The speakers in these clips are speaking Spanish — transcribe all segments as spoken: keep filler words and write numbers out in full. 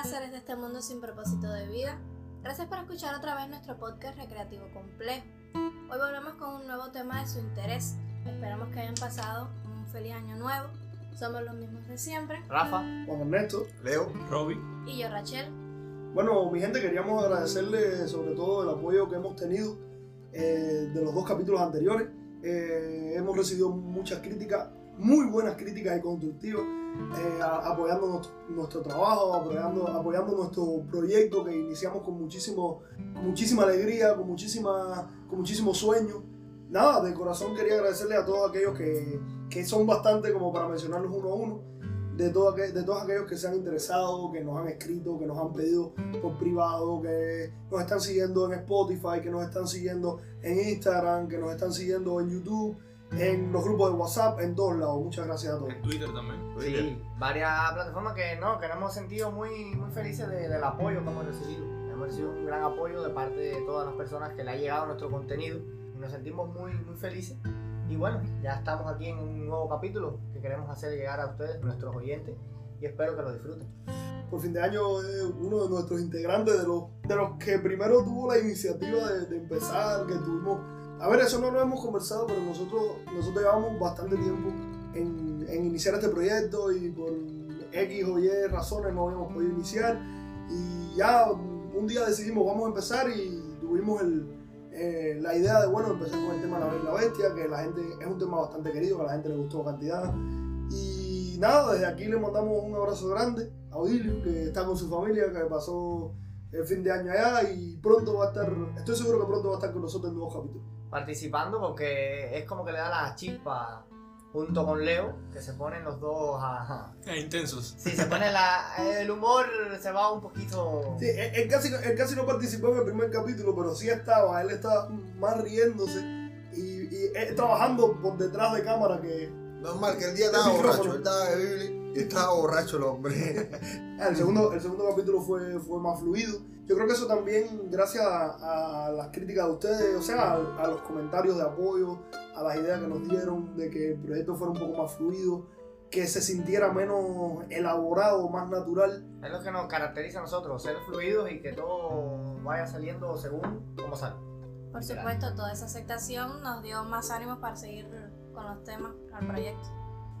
Placeres de este mundo sin propósito de vida. Gracias por escuchar otra vez nuestro podcast Recreativo Complejo. Hoy volvemos con un nuevo tema de su interés. Esperamos que hayan pasado un feliz año nuevo. Somos los mismos de siempre: Rafa, Juan Ernesto, Leo, Roby y yo, Rachel. Bueno, mi gente, queríamos agradecerle sobre todo el apoyo que hemos tenido eh, de los dos capítulos anteriores. Eh, hemos recibido muchas críticas, muy buenas críticas y constructivas, eh, apoyando nuestro, nuestro trabajo, apoyando, apoyando nuestro proyecto que iniciamos con muchísimo, con muchísima alegría, con, muchísima, con muchísimo sueño. Nada, de corazón quería agradecerle a todos aquellos que, que son bastante como para mencionarlos uno a uno, de, todo aquel, de todos aquellos que se han interesado, que nos han escrito, que nos han pedido por privado, que nos están siguiendo en Spotify, que nos están siguiendo en Instagram, que nos están siguiendo en YouTube, en los grupos de WhatsApp, en todos lados. Muchas gracias a todos. En Twitter también. Twitter. Sí, varias plataformas que, no, que nos hemos sentido muy, muy felices de, del apoyo que hemos recibido. Hemos recibido un gran apoyo de parte de todas las personas que le ha llegado nuestro contenido. Nos sentimos muy, muy felices. Y bueno, ya estamos aquí en un nuevo capítulo que queremos hacer llegar a ustedes, nuestros oyentes, y espero que lo disfruten. Por fin de año, eh, uno de nuestros integrantes, de los, de los que primero tuvo la iniciativa de, de empezar, que tuvimos... A ver, eso no lo hemos conversado, pero nosotros, nosotros llevamos bastante tiempo en, en iniciar este proyecto y por X o Y razones no habíamos podido iniciar. Y ya un día decidimos, vamos a empezar, y tuvimos el... Eh, la idea de, bueno, empezar con el tema de La Bella y la Bestia, que la gente, es un tema bastante querido, que a la gente le gustó cantidad. Y nada, desde aquí le mandamos un abrazo grande a Odilio, que está con su familia, que pasó el fin de año allá, y pronto va a estar, estoy seguro que pronto va a estar con nosotros en nuevos capítulos. Participando, porque es como que le da la chispa junto con Leo, que se ponen los dos a... Eh, intensos. Sí, se pone la... el humor se va un poquito... Sí, él, él, casi, él casi no participó en el primer capítulo, pero sí estaba, él estaba más riéndose y, y él, trabajando por detrás de cámara que... Normal, que el día estaba borracho, estaba bebible y estaba borracho el hombre. El segundo, el segundo capítulo fue, fue más fluido. Yo creo que eso también, gracias a, a las críticas de ustedes, o sea, a, a los comentarios de apoyo, a las ideas que nos dieron, de que el proyecto fuera un poco más fluido, que se sintiera menos elaborado, más natural. Es lo que nos caracteriza a nosotros, ser fluidos y que todo vaya saliendo según como sale. Por supuesto, toda esa aceptación nos dio más ánimos para seguir con los temas, al proyecto.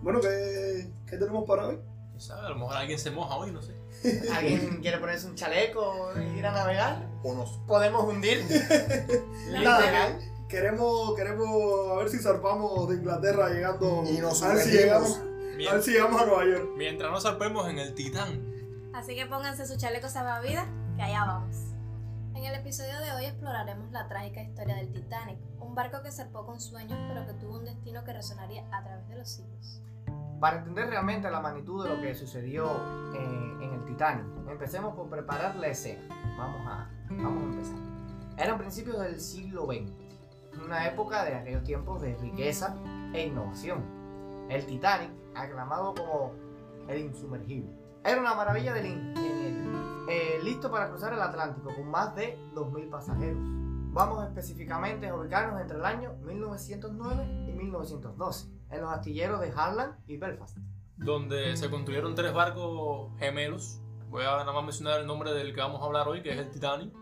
Bueno, ¿qué, qué tenemos para hoy? ¿Quién sabe? A lo mejor alguien se moja hoy, no sé. ¿Alguien quiere ponerse un chaleco e ir a navegar? ¿O nos podemos hundir? Nada, queremos, queremos a ver si zarpamos de Inglaterra llegando... Y nos a, ver si llegamos, mientras, a ver si llegamos a Nueva York. Mientras no zarpemos en el Titán. Así que pónganse su chaleco salvavidas, que allá vamos. En el episodio de hoy exploraremos la trágica historia del Titanic, un barco que zarpó con sueños pero que tuvo un destino que resonaría a través de los siglos. Para entender realmente la magnitud de lo que sucedió eh, en el Titanic, empecemos por preparar la escena. Vamos a, vamos a empezar. Eran principios del siglo veinte, una época de aquellos tiempos de riqueza e innovación. El Titanic, aclamado como el insumergible, era una maravilla del ingeniero, eh, listo para cruzar el Atlántico con más de dos mil pasajeros. Vamos específicamente a ubicarnos entre el año mil novecientos nueve y mil novecientos doce, en los astilleros de Harland y Belfast, donde se construyeron tres barcos gemelos. Voy a nada más mencionar el nombre del que vamos a hablar hoy, que es el Titanic.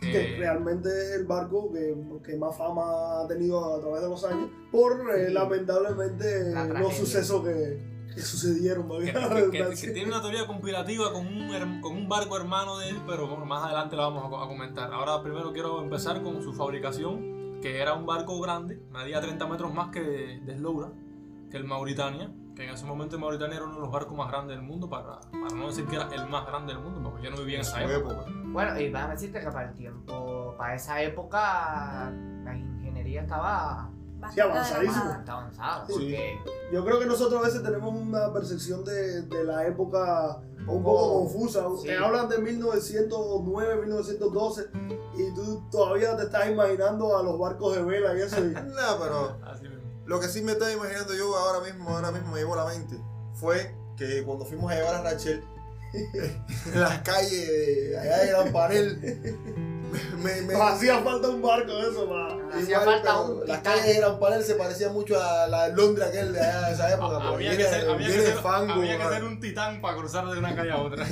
Que, que realmente es el barco que, que más fama ha tenido a través de los años, por eh, lamentablemente la los sucesos que, que sucedieron. Que, que, que, que tiene una teoría conspirativa con un, con un barco hermano de él, pero bueno, más adelante la vamos a, a comentar. Ahora primero quiero empezar con su fabricación, que era un barco grande, medía treinta metros más que de, de eslora, que el Mauritania, que en ese momento el Mauritania era uno de los barcos más grandes del mundo, para, para no decir que era el más grande del mundo, porque yo no vivía en esa época. Bueno, y vas a decirte que para el tiempo, para esa época, la ingeniería estaba sí, avanzadísima. Está avanzada. Sí. Yo creo que nosotros a veces tenemos una percepción de, de la época un poco confusa. Sí. Te hablan de mil novecientos nueve, mil novecientos doce, y tú todavía te estás imaginando a los barcos de vela y eso. Y... no, pero... así mismo. Lo que sí me estoy imaginando yo ahora mismo, ahora mismo me llevo a la mente, fue que cuando fuimos a llevar a Rachel en las calles allá de Gran Panel, me, me... Nos hacía falta un barco de eso, ma. Hacía falta un... Las calles de Gran Palais se parecían mucho a la Londres aquel de allá de esa época. Había que, viene, ser, había, que ser, fango, había que ser un titán para cruzar de una calle a otra.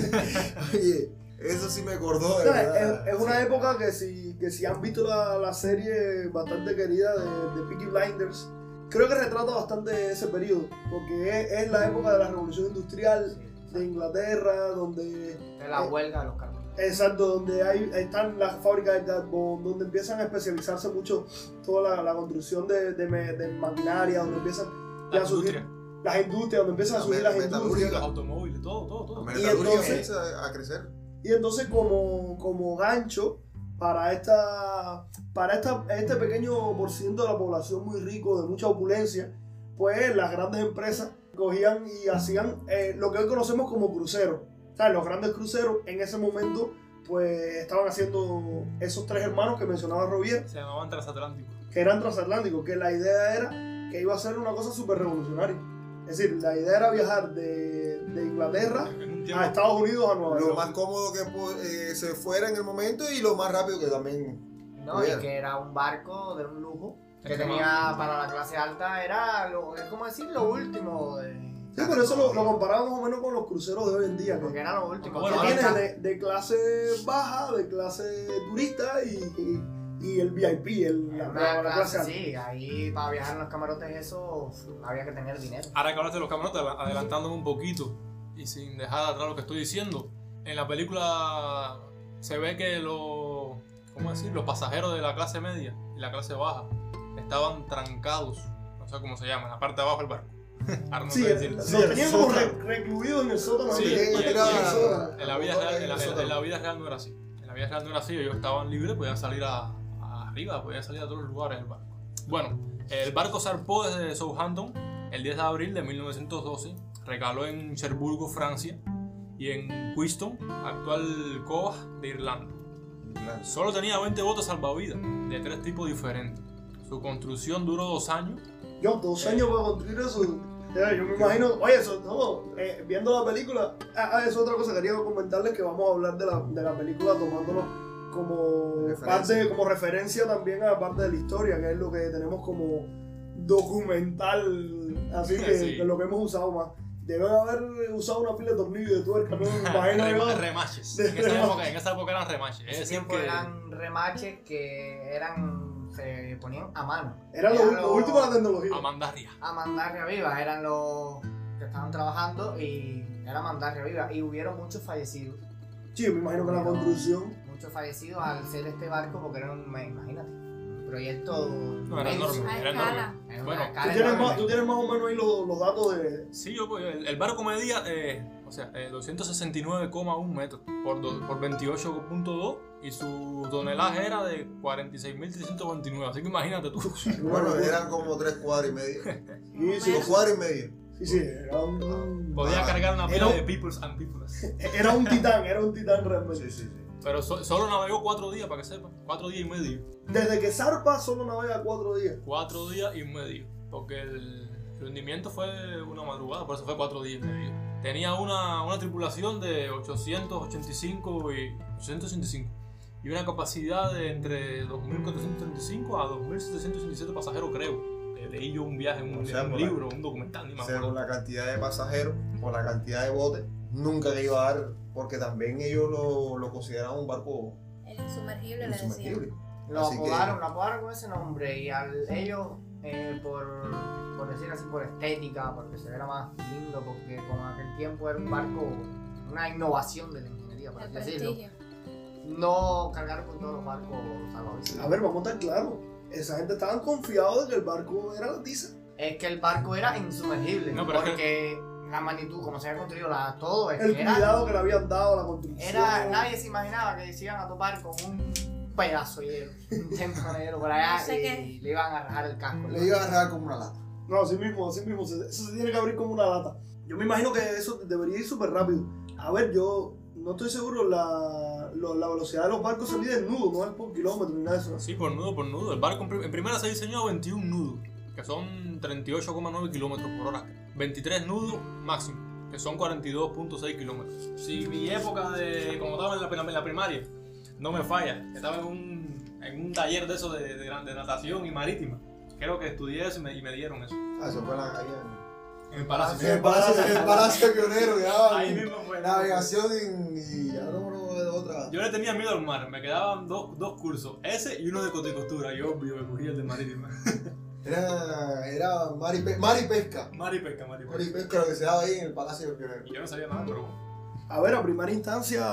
Oye, eso sí me acordó. De no, es, es una sí. época que si, que si han visto la, la serie bastante querida de, de Peaky Blinders, creo que retrata bastante ese periodo, porque es, es la época de la Revolución Industrial de Inglaterra, donde... De la huelga de los carboneros. Exacto, donde hay, están las fábricas de gas bomb, donde empiezan a especializarse mucho toda la, la construcción de, de, de maquinaria, donde empiezan ya la a surgir industria. Las industrias, donde empiezan la a surgir las industrias. Los automóviles, todo, todo, todo. La y entonces, a, a crecer. Y entonces como, como gancho para, esta, para esta, este pequeño por ciento de la población muy rico, de mucha opulencia, pues las grandes empresas cogían y hacían eh, lo que hoy conocemos como cruceros. ¿Sabes? Los grandes cruceros en ese momento pues estaban haciendo esos tres hermanos que mencionaba Robier. Se llamaban transatlánticos. Que eran transatlánticos, que la idea era que iba a ser una cosa súper revolucionaria. Es decir, la idea era viajar de, de Inglaterra a Estados Unidos, a Nueva York. Lo más cómodo que eh, se fuera en el momento y lo más rápido que también. No, y que era un barco de un lujo que tenía para la clase alta, era, lo, es como decir, lo último de... Sí, por eso lo, lo comparamos más o menos con los cruceros de hoy en día, ¿no? Porque eran los últimos. Bueno, tienes de, de clase baja, de clase turista y, y, y el V I P, el, la, la, la clase alta. Sí, ahí para viajar en los camarotes eso había que tener dinero. Ahora que hablaste de los camarotes, adelantándome un poquito y sin dejar atrás lo que estoy diciendo, en la película se ve que los, ¿cómo decir? Los pasajeros de la clase media y la clase baja estaban trancados, no sé cómo se llama, en la parte de abajo del barco. Ahora no sí, sé decirlo. Sí, tenían como recluidos en el sótano. Sí, en, en, en la vida real, en la, en la vida real no era así. En la vida real no era así. Ellos estaban libres, podían salir a, a arriba, podían salir a todos los lugares del barco. Bueno, el barco zarpó desde Southampton el diez de abril de mil novecientos doce, recaló en Cherburgo, Francia, y en Quiston, actual Cobh de Irlanda. Solo tenía veinte botes salvavidas de tres tipos diferentes. Su construcción duró dos años. Yo, dos años eh, para construir eso. Yo me imagino, oye, eso, no, eh, viendo la película, ah, es otra cosa, quería comentarles que vamos a hablar de la, de la película tomándolo como referencia. Parte, como referencia también a parte de la historia, que es lo que tenemos como documental, así que, sí. que lo que hemos usado más. Deben haber usado una pila de tornillo y de tuerca, no me imagino. Rem- remaches, en esa, época, en esa época eran remaches. Es decir, que... eran remaches que eran... se ponían a mano. Era lo, lo último de la tecnología. A mandarria. A mandarria viva, eran los que estaban trabajando y era mandarria viva. Y hubieron muchos fallecidos. Sí, me imagino que la construcción. Muchos fallecidos al ser este barco porque era un, imagínate, un proyecto... No, era enorme, era enorme. Era bueno, tú tienes, más, tú tienes más o menos ahí los, los datos de... Sí, yo, el, el barco medía, eh, o sea, eh, doscientos sesenta y nueve coma uno metros por, do, por veintiocho punto dos. Y su tonelaje era de cuarenta y seis mil trescientos veintinueve, así que imagínate tú. Bueno, eran como tres cuadras y media. Sí, dos cuadras y media. Sí, sí, era un... Podía cargar una pila de peoples and peoples. Era un titán, era un titán realmente. Sí, sí, sí. Pero so- solo navegó cuatro días, para que sepan, cuatro días y medio. Desde que zarpa solo navega cuatro días. Cuatro días y medio, porque el rendimiento fue una madrugada, por eso fue cuatro días y medio. Tenía una, una tripulación de ochocientos ochenta y cinco y ochocientos ochenta y cinco. Y una capacidad de entre dos mil cuatrocientos treinta y cinco a dos mil setecientos ochenta y siete pasajeros, creo. Leí yo un viaje, en un, o sea, un libro, la, un documental, ni me acuerdo. Por la cantidad de pasajeros, por la cantidad de botes, nunca le iba a dar, porque también ellos lo, lo consideraban un barco... El insumergible, le decían. Lo apodaron, que... lo apodaron con ese nombre, y a ellos, eh, por, por decir así, por estética, porque se era más lindo, porque con aquel tiempo era un barco, una innovación de la ingeniería, por así decirlo. No cargaron con todos los barcos salvavidas. A ver, vamos a estar claros. Esa gente estaban confiados de que el barco era la tiza. Es que el barco era insumergible. No, porque que... la magnitud, como se había construido la, todo, es el que cuidado era, que le habían dado la construcción. Era, nadie se imaginaba que se iban a topar con un pedazo de hielo, un templo de hielo por allá, no sé, y, y le iban a rajar el casco. Le iban a rajar como una lata. No, así mismo, así mismo. Eso se tiene que abrir como una lata. Yo me imagino que eso debería ir súper rápido. A ver, yo no estoy seguro la. La velocidad de los barcos se mide en nudo, no es por kilómetro ni nada de eso. Sí, por nudo, por nudo. El barco en primera se diseñó a veintiún nudos, que son treinta y ocho coma nueve kilómetros por hora. veintitrés nudos máximo, que son cuarenta y dos coma seis kilómetros. Si mi época de, como estaba en la, en la primaria, no me falla, estaba en un en un taller de eso de, de, de natación y marítima. Creo que estudié eso y me, y me dieron eso. Ah, eso fue en la calle. En el Palacio. En el Palacio, en el Palacio Pionero, ya. Ahí mismo fue. Navegación y, y ya no, no, no, otra. Yo le tenía miedo al mar, me quedaban dos, dos cursos, ese y uno de coticostura, y obvio me cogí el de marítima. Era, era mar, y pe, mar y pesca. Mar y pesca, mar y pesca. Mar y pesca lo que se daba ahí en el Palacio Pionero. Y yo no sabía nada, pero... A ver, a primera instancia,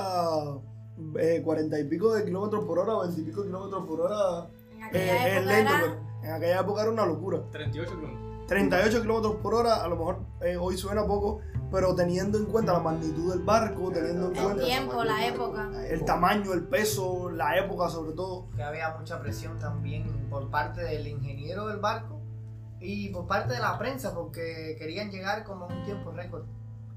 cuarenta eh, y pico de kilómetros por hora, veintipico kilómetros por hora, eh, es lento, era... pero en aquella época era una locura. treinta y ocho kilómetros. treinta y ocho kilómetros por hora, a lo mejor eh, hoy suena poco, pero teniendo en cuenta la magnitud del barco, teniendo en cuenta el tiempo, la época, el tamaño, el peso, la época sobre todo. Que había mucha presión también por parte del ingeniero del barco y por parte de la prensa, porque querían llegar como un tiempo récord.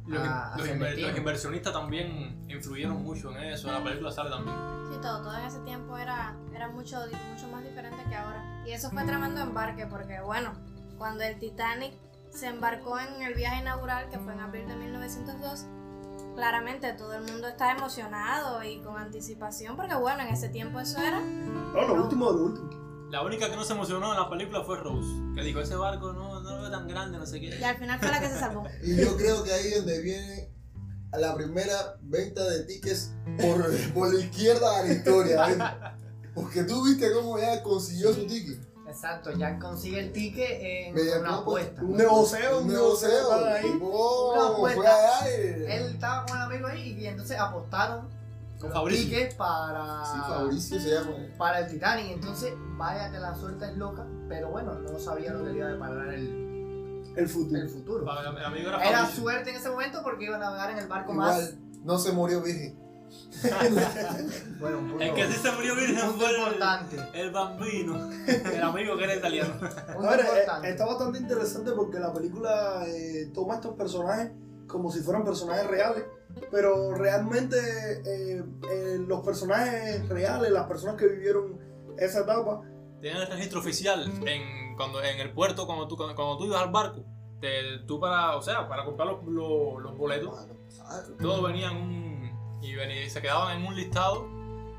Lo que, a, los, inver, los inversionistas también influyeron mucho en eso, en la película sale también. Sí, todo, todo en ese tiempo era, era mucho, mucho más diferente que ahora. Y eso fue tremendo embarque, porque bueno... Cuando el Titanic se embarcó en el viaje inaugural, que fue en abril de mil novecientos dos, claramente todo el mundo está emocionado y con anticipación, porque bueno, en ese tiempo eso era... No, lo no. último de lo último. La única que no se emocionó en la película fue Rose, que dijo, ese barco no, no lo veo tan grande, no sé qué. Y al final fue la que se salvó. Y yo creo que ahí es donde viene la primera venta de tickets por, por la izquierda de la historia, ¿eh? Porque tú viste cómo ella consiguió su ticket. Exacto, ya consigue el ticket en Media una apuesta. Un negoceo, un negoceo. Wow, él estaba con el amigo ahí y entonces apostaron con Fabrizio tickets para, sí, Fabrizio se llama, eh. para el Titanic. Entonces, vaya que la suerte es loca, pero bueno, no sabía lo que iba a deparar el, el futuro. El futuro. El, el amigo era era suerte en ese momento porque iba a navegar en el barco igual, más. No se murió virgen. Bueno, un punto, el que sí se murió virgen fue el, el bambino, el amigo que era italiano. A ver, está bastante interesante porque la película eh, toma estos personajes como si fueran personajes reales, pero realmente eh, eh, los personajes reales, las personas que vivieron esa etapa, tienen el registro oficial en, cuando, en el puerto cuando tú, cuando, cuando tú ibas al barco, te, tú para, o sea, para comprar los, los, los boletos, todos venían un Y, ven, y se quedaban en un listado,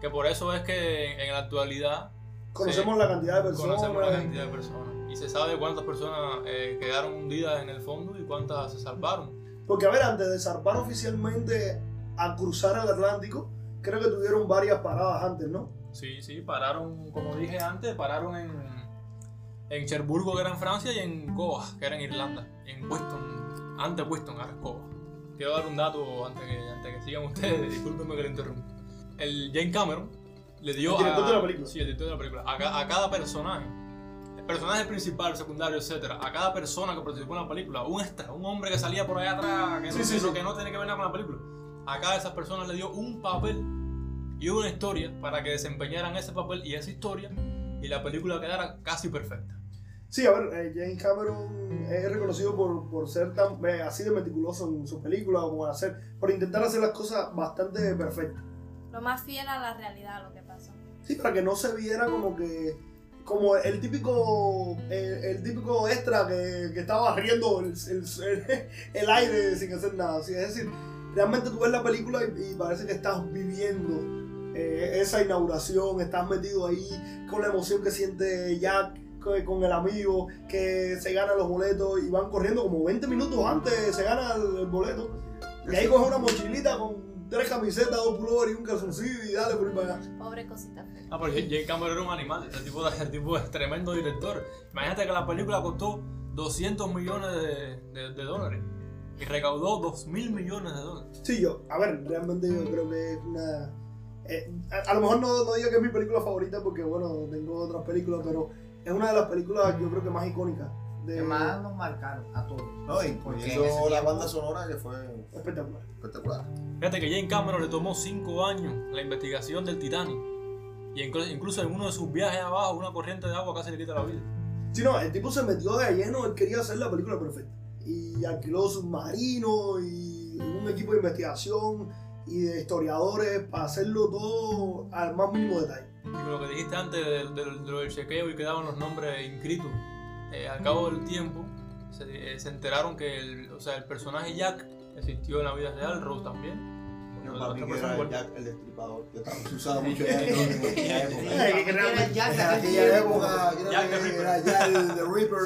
que por eso es que en, en la actualidad conocemos, se, la, cantidad de personas, conocemos la cantidad de personas y se sabe cuántas personas eh, quedaron hundidas en el fondo y cuántas se salvaron. Porque a ver, antes de zarpar oficialmente a cruzar el Atlántico, creo que tuvieron varias paradas antes, ¿no? Sí, sí, pararon, como dije antes, pararon en, en Cherburgo, que era en Francia, y en Cobh, que era en Irlanda, en Quiston, antes Quiston, ahora Cobh. Quiero dar un dato antes que, antes que sigan ustedes, discúlpenme que lo interrumpa. El James Cameron le dio el director a, de la película. Sí, el director de la película. A, a cada personaje, el personaje principal, el secundario, etcétera, a cada persona que participó en la película, un extra, un hombre que salía por allá atrás, que, sí, no, sí, sí. que no tiene que ver nada con la película, a cada de esas personas le dio un papel y una historia para que desempeñaran ese papel y esa historia y la película quedara casi perfecta. Sí, a ver, eh, James Cameron es reconocido por, por ser tan eh, así de meticuloso en sus películas, como hacer, por intentar hacer las cosas bastante perfectas. Lo más fiel a la realidad, lo que pasó. Sí, para que no se viera como que, como el típico, el, el típico extra que, que estaba barriendo el, el, el aire sin hacer nada. ¿Sí? Es decir, realmente tú ves la película y, y parece que estás viviendo eh, esa inauguración, estás metido ahí con la emoción que siente Jack con el amigo, que se gana los boletos y van corriendo como veinte minutos antes, se gana el boleto y ahí coge una mochilita con tres camisetas, dos pullovers y un calzoncillo y dale por ir para allá. Pobre cosita. Ah, pero James Cameron era un animal, este tipo, este tipo es tremendo director. Imagínate que la película costó doscientos millones de, de, de dólares y recaudó dos mil millones de dólares. Sí, yo, a ver, realmente yo creo que es una... Eh, a, a lo mejor no, no digo que es mi película favorita porque bueno, tengo otras películas, pero es una de las películas, yo creo que más icónicas. De... Que más nos marcaron a todos. No, y por eso la tiempo... banda sonora que fue espectacular. espectacular. Fíjate que James Cameron le tomó cinco años la investigación del Titanic. Y incluso en uno de sus viajes abajo, una corriente de agua casi le quita la vida. Sí, no, el tipo se metió de lleno, él quería hacer la película perfecta. Y alquiló submarinos y un equipo de investigación y de historiadores para hacerlo todo al más mínimo detalle. Y lo que dijiste antes del, del, del chequeo y quedaban los nombres inscritos, eh, al cabo del tiempo se, eh, se enteraron que el, o sea, el personaje Jack existió en la vida real, Rose también, No, para mí que era Jack el Destripador, que se usaba mucho ya en aquella época. Era Jack, en aquella época, era Jack el Ripper.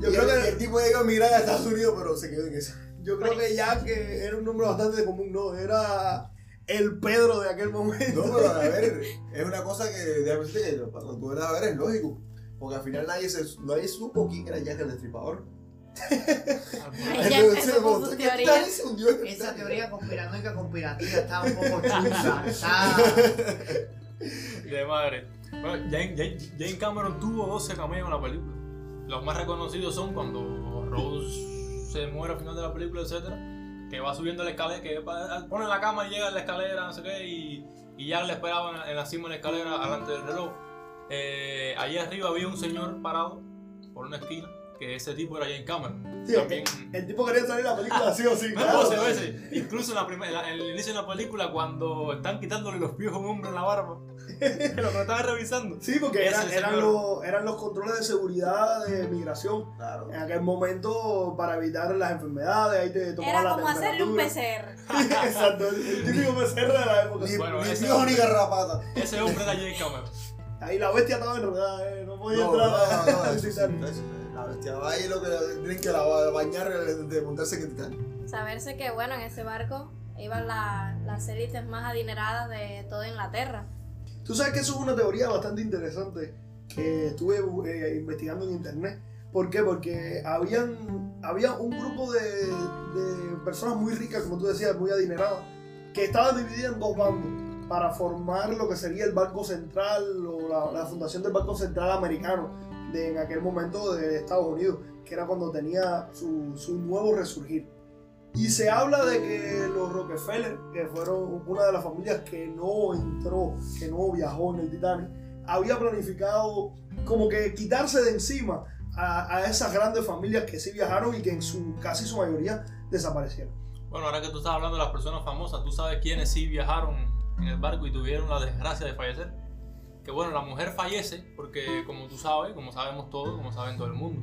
Yo creo que el tipo llegó a emigrar a Estados Unidos, pero se quedó en eso. Yo creo que Jack era un nombre bastante común, no, era el Pedro de aquel momento. No, pero a ver, es una cosa que de repente cuando tú eres a ver es lógico, porque al final nadie, se, nadie supo quién era Jack el Destripador. Esa teoría conspiranoica conspirativa está un poco chula. Está... de madre. Bueno, James, James Cameron tuvo doce cameos en la película. Los más reconocidos son cuando Rose se muere al final de la película, etcétera, que va subiendo la escalera, que pone la cama y llega a la escalera, no sé qué, y, y ya le esperaban en la cima de la escalera, delante del reloj. Eh, allí arriba había un señor parado por una esquina, que ese tipo era James Cameron. Sí, también... el, el tipo quería salir de la película así o así. Claro. doce veces. Incluso en, la primer, en, la, en el inicio de la película, cuando están quitándole los pies a un hombre en la barba, que lo estaban revisando. Sí, porque eran, eran, los, eran los controles de seguridad de migración. Claro. En aquel momento, para evitar las enfermedades, ahí te tomaban la temperatura. Era como hacerle un P C R. Exacto, el típico P C R de la época. Ni, bueno, ni ese, hombre, ese hombre era James Cameron. Ahí la bestia estaba enredada, ¿eh? No podía no, entrar. No, no, no, sí, la bestia va ahí, lo que tienen que bañar de montarse en el Titanic. Saberse que, bueno, en ese barco iban la, las élites más adineradas de toda Inglaterra. Tú sabes que eso es una teoría bastante interesante que estuve eh, investigando en internet. ¿Por qué? Porque habían, había un grupo de, de personas muy ricas, como tú decías, muy adineradas, que estaban divididas en dos bandos para formar lo que sería el Banco Central o la, la fundación del Banco Central americano de, en aquel momento de Estados Unidos, que era cuando tenía su, su nuevo resurgir. Y se habla de que los Rockefeller, que fueron una de las familias que no entró, que no viajó en el Titanic, había planificado como que quitarse de encima a, a esas grandes familias que sí viajaron y que en su casi su mayoría desaparecieron. Bueno, ahora que tú estás hablando de las personas famosas, ¿tú sabes quiénes sí viajaron en el barco y tuvieron la desgracia de fallecer? Que bueno, la mujer fallece porque, como tú sabes, como sabemos todos, como saben todo el mundo,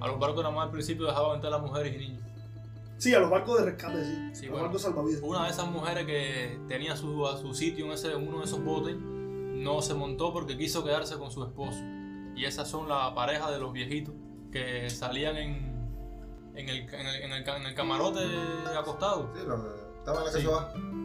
a los barcos nada más al principio dejaban entrar las mujeres y niños. Sí, a los barcos de rescate, sí, sí, los bueno, barcos salvavidas. Una de esas mujeres que tenía su, a su sitio en ese, uno de esos botes, no se montó porque quiso quedarse con su esposo. Y esas son la pareja de los viejitos que salían en, en, el, en, el, en, el, en el camarote acostado. Sí, lo... Sí,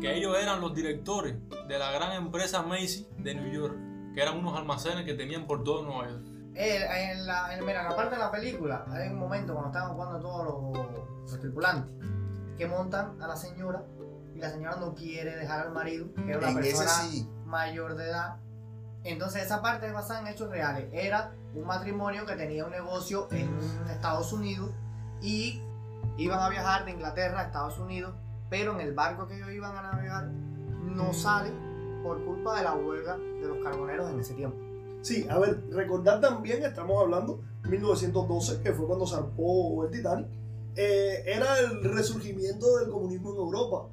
que ellos eran los directores de la gran empresa Macy de New York, que eran unos almacenes que tenían por todo Nueva York. El, en la, en, mira, en la parte de la película hay un momento cuando estaban jugando todos los, los tripulantes que montan a la señora y la señora no quiere dejar al marido, que era una en persona sí. mayor de edad. Entonces esa parte es basada en hechos reales. Era un matrimonio que tenía un negocio en Estados Unidos y iban a viajar de Inglaterra a Estados Unidos, pero en el barco que ellos iban a navegar no sale por culpa de la huelga de los carboneros en ese tiempo. Sí, a ver, recordad también, estamos hablando mil novecientos doce, que fue cuando zarpó el Titanic. Eh, era el resurgimiento del comunismo en Europa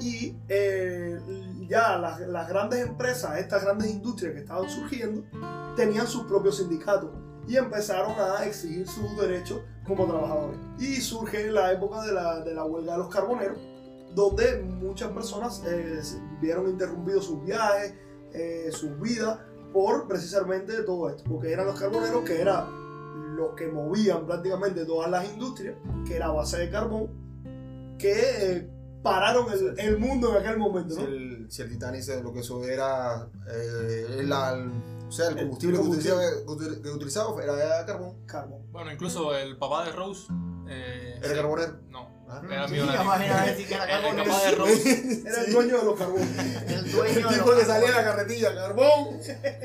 y eh, ya las, las grandes empresas, estas grandes industrias que estaban surgiendo, tenían sus propios sindicatos y empezaron a exigir sus derechos como trabajadores. Y surge la época de la, de la huelga de los carboneros, donde muchas personas eh, vieron interrumpidos sus viajes, eh, sus vidas, por precisamente todo esto, porque eran los carboneros que eran los que movían prácticamente todas las industrias, que era a base de carbón, que eh, pararon el, el mundo en aquel momento, ¿no? Si el, si el Titanic se, lo que eso era, eh, la, el, o sea, el combustible, el combustible. Que, utilizaba, que utilizaba era carbón. carbón. Bueno, incluso el papá de Rose... Eh, ¿Era carbonero? No. Ah, era millonario. El papá de Rose era el dueño de los carbones. El dueño. El tipo que salía de la carretilla, carbón.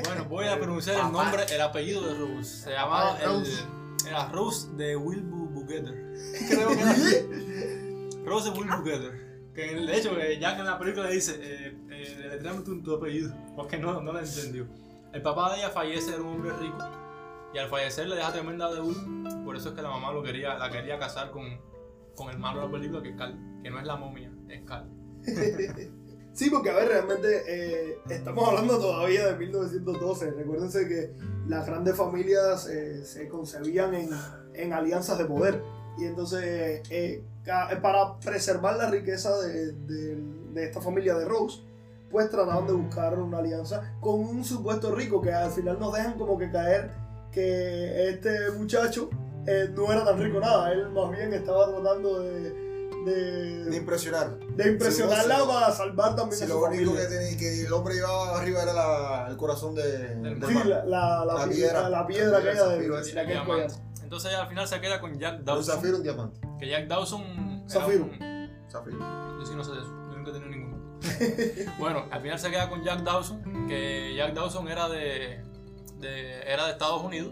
Bueno, voy a pronunciar el nombre, el apellido de Rose. Se llamaba el, era Rose de Wilbur Bugetter. Creo que era Rose de Wilbur Bugetter. Que de hecho, Jack en la película le dice: eh, eh, le traemos tu, tu apellido. Porque no, no la entendió. El papá de ella fallece, era un hombre rico. Y al fallecer le deja tremenda deuda. Por eso es que la mamá lo quería, la quería casar con, con el malo de la película, que es Cal, que no es la momia, es Cal. Sí, porque a ver, realmente eh, estamos hablando todavía de mil novecientos doce. Recuérdense que las grandes familias eh, se concebían en, en alianzas de poder. Y entonces, eh, para preservar la riqueza de, de, de esta familia de Rose, pues trataron de buscar una alianza con un supuesto rico, que al final nos dejan como que caer que este muchacho eh, no era tan rico nada. Él más bien estaba tratando de... De, de impresionar. De impresionarla sí, para salvar también sí, a su familia. Lo único que, tenía, que el hombre llevaba arriba era la, el corazón de, del de sí, la, la, la, la piedra. La piedra que era de, de, de aquel collar. Entonces al final se queda con Jack Dawson. Un zafiro, un diamante. Que Jack Dawson. Zafiro. Un... Zafiro. Yo sí no sé de eso. Yo nunca he tenido ninguno. Bueno, al final se queda con Jack Dawson. Que Jack Dawson era de, de, era de Estados Unidos.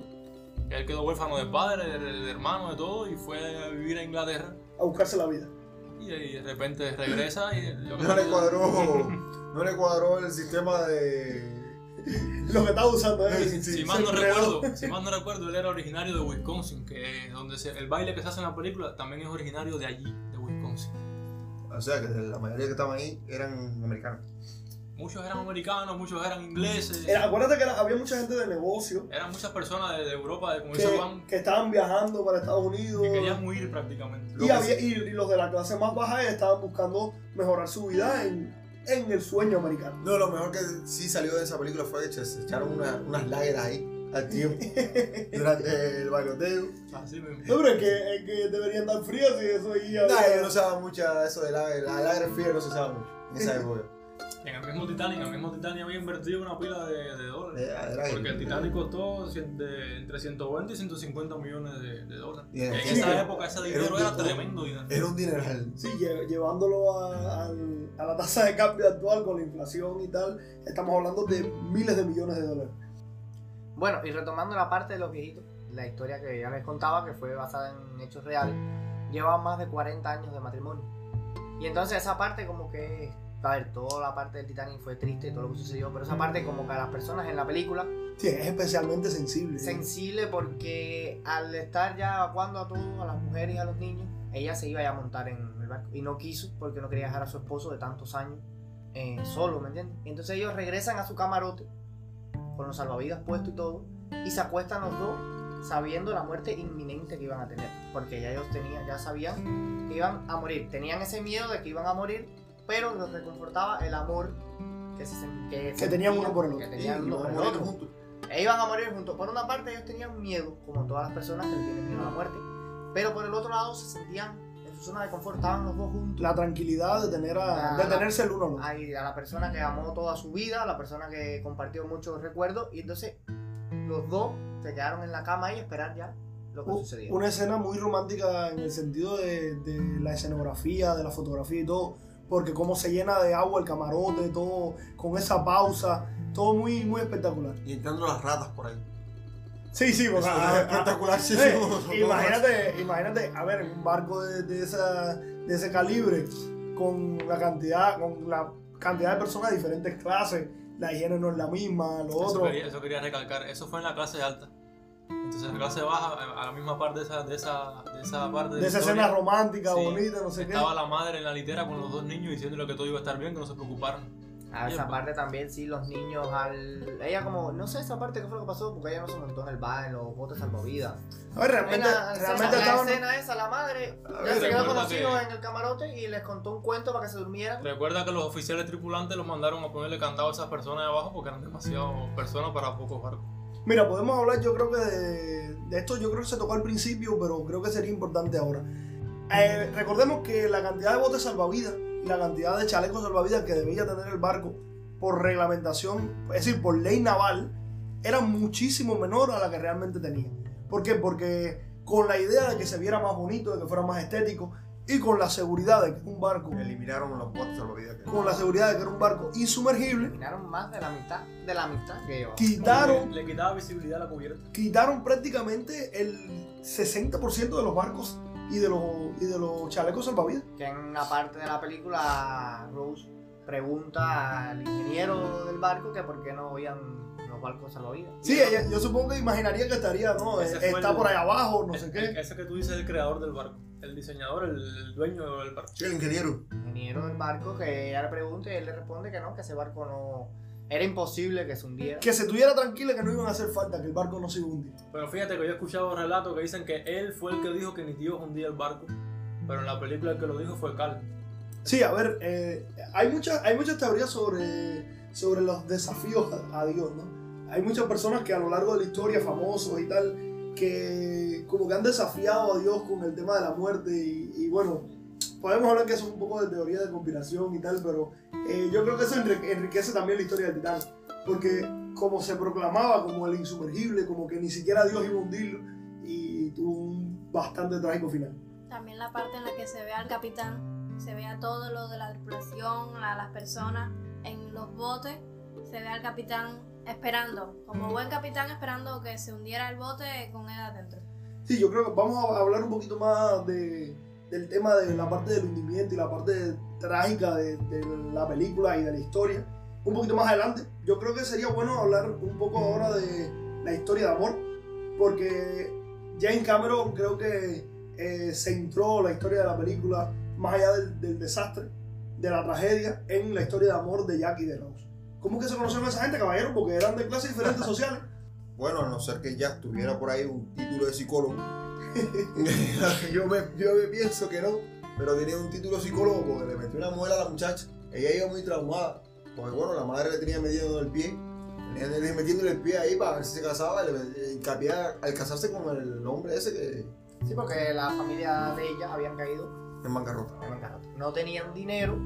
Que él quedó huérfano de padre, de, de hermano, de todo. Y fue a vivir a Inglaterra. A buscarse la vida. Y de repente regresa y... Lo que no, le cuadró, no le cuadró el sistema de... Lo que estaba usando él. ¿Eh? Si, si, si mal no recuerdo, si mal no recuerdo, él era originario de Wisconsin, que es donde se, el baile que se hace en la película también es originario de allí, de Wisconsin. O sea, que la mayoría que estaban ahí eran americanos. Muchos eran americanos, muchos eran ingleses. Era, acuérdate que era, había mucha gente de negocio. Eran muchas personas de, de Europa, de, como que, van, que estaban viajando para Estados Unidos. Que querían huir prácticamente. Y, había, y, y los de la clase más baja estaban buscando mejorar su vida en, en el sueño americano. No, lo mejor que sí salió de esa película fue que se echaron una, unas lágrimas ahí al tiempo durante el bailoteo. Así mismo. No, pero es que, es que deberían dar frío si eso iba. No, no se daba mucho eso de lágrimas. La lágrimas frías no se usaba mucho en esa época. En el mismo Titanic, en el mismo Titanic había invertido una pila de, de dólares. Yeah, porque el Titanic costó de, entre ciento veinte y ciento cincuenta millones de, de dólares. Yeah. En sí, esa época ese dinero era, era tremendo dinero. Era un dineral. Sí, lle, llevándolo a, a, a la tasa de cambio actual con la inflación y tal, estamos hablando de miles de millones de dólares. Bueno, y retomando la parte de los viejitos, la historia que ya les contaba, que fue basada en hechos reales, llevaban más de cuarenta años de matrimonio. Y entonces esa parte como que... A ver, toda la parte del Titanic fue triste, todo lo que sucedió, pero esa parte como que a las personas en la película... Sí, es especialmente sensible. Sensible porque al estar ya evacuando a todos, a las mujeres y a los niños, ella se iba ya a montar en el barco y no quiso porque no quería dejar a su esposo de tantos años eh, solo, ¿me entiendes? Entonces ellos regresan a su camarote con los salvavidas puestos y todo y se acuestan los dos sabiendo la muerte inminente que iban a tener, porque ya ellos tenían, ya sabían que iban a morir, tenían ese miedo de que iban a morir, pero nos reconfortaba el amor que, se, que, que tenían uno por el otro. Que tenían uno por el otro. Juntos. E iban a morir juntos. Por una parte ellos tenían miedo, como todas las personas que tienen miedo a la muerte, pero por el otro lado se sentían en su zona de confort, estaban los dos juntos. La tranquilidad de, tener a, a, de tenerse el uno al otro. A la persona que amó toda su vida, a la persona que compartió muchos recuerdos, y entonces los dos se quedaron en la cama y esperar ya lo que uh, sucedía. Una escena muy romántica en el sentido de, de la escenografía, de la fotografía y todo. Porque cómo se llena de agua el camarote, todo con esa pausa, todo muy, muy espectacular. Y entrando las ratas por ahí. Sí, sí, porque ah, es espectacular. Ah, sí, eh, sí, imagínate, sí. imagínate, a ver, un barco de, de, esa, de ese calibre, con la cantidad, con la cantidad de personas de diferentes clases, la higiene no es la misma, lo eso otro. Quería, eso quería recalcar, eso fue en la clase alta. Entonces la clase baja, a la misma parte de esa, de esa, de esa parte de, de esa escena romántica, sí, bonita, no sé qué. Estaba la madre en la litera con los dos niños diciéndole que todo iba a estar bien, que no se preocuparan. A esa Oye, parte también, sí, los niños al... Ella como, no sé esa parte qué fue lo que pasó, porque ella no se montó en el bar, en los botes salvavidas. A ver, realmente, la, realmente la, la escena esa, la madre ya se quedó con los hijos en el camarote y les contó un cuento para que se durmieran. Recuerda que los oficiales tripulantes los mandaron a ponerle candado a esas personas de abajo porque eran demasiadas personas para pocos barcos. Mira, podemos hablar, yo creo que de, de esto, yo creo que se tocó al principio, pero creo que sería importante ahora. Eh, recordemos que la cantidad de botes salvavidas y la cantidad de chalecos salvavidas que debía tener el barco por reglamentación, es decir, por ley naval, era muchísimo menor a la que realmente tenía. ¿Por qué? Porque con la idea de que se viera más bonito, de que fuera más estético y con la seguridad de que era un barco... Eliminaron los botes salvavidas. Que con la seguridad de que era un barco insumergible... Eliminaron más de la mitad de la mitad que llevaba. Quitaron... Le, le quitaba visibilidad a la cubierta. Quitaron prácticamente el sesenta por ciento de los barcos y de los, y de los chalecos salvavidas. Que en una parte de la película Rose pregunta al ingeniero del barco que por qué no habían los barcos salvavidas. Sí, ella, yo supongo que imaginaría que estaría, ¿no? Ese Está el, por ahí abajo, no el, sé qué. El, ese que tú dices es el creador del barco. El diseñador, el dueño del barco. Sí, el ingeniero. El ingeniero del barco que ella le pregunta y él le responde que no, que ese barco no, Era imposible que se hundiera. Que se tuviera tranquila, que no iban a hacer falta, que el barco no se iba a hundir. Pero fíjate que yo he escuchado relatos que dicen que él fue el que dijo que ni Dios hundía el barco. Pero en la película el que lo dijo fue Cal. Sí, a ver, eh, hay muchas hay muchas teorías sobre, sobre los desafíos a Dios, ¿no? Hay muchas personas que a lo largo de la historia, famosos y tal, que como que han desafiado a Dios con el tema de la muerte y, y bueno... Podemos hablar que eso es un poco de teoría de conspiración y tal, pero eh, yo creo que eso enriquece también la historia del Titanic, porque como se proclamaba como el insumergible, como que ni siquiera Dios iba a hundirlo, y tuvo un bastante trágico final. También la parte en la que se ve al capitán, se ve a todo lo de la tripulación, a las personas en los botes, se ve al capitán esperando, como buen capitán esperando que se hundiera el bote con él adentro. Sí, yo creo que vamos a hablar un poquito más de... del tema de la parte del hundimiento y la parte de, trágica de, de la película y de la historia un poquito más adelante. Yo creo que sería bueno hablar un poco ahora de la historia de amor, porque James Cameron creo que eh, centró la historia de la película, más allá del, del desastre, de la tragedia, en la historia de amor de Jack y de Rose. ¿Cómo que se conocieron a esa gente, caballero? Porque eran de clases diferentes sociales. Bueno, a no ser que Jack tuviera por ahí un título de psicólogo. yo, me, yo me pienso que no, pero tenía un título psicólogo porque le metió una muela a la muchacha. Ella iba muy traumada, porque bueno, la madre le tenía metiendo el pie, metiéndole el pie ahí para ver si se casaba, y al casarse con el hombre ese que... Sí, porque la familia de ella habían caído en bancarrota. En bancarrota. No tenían dinero,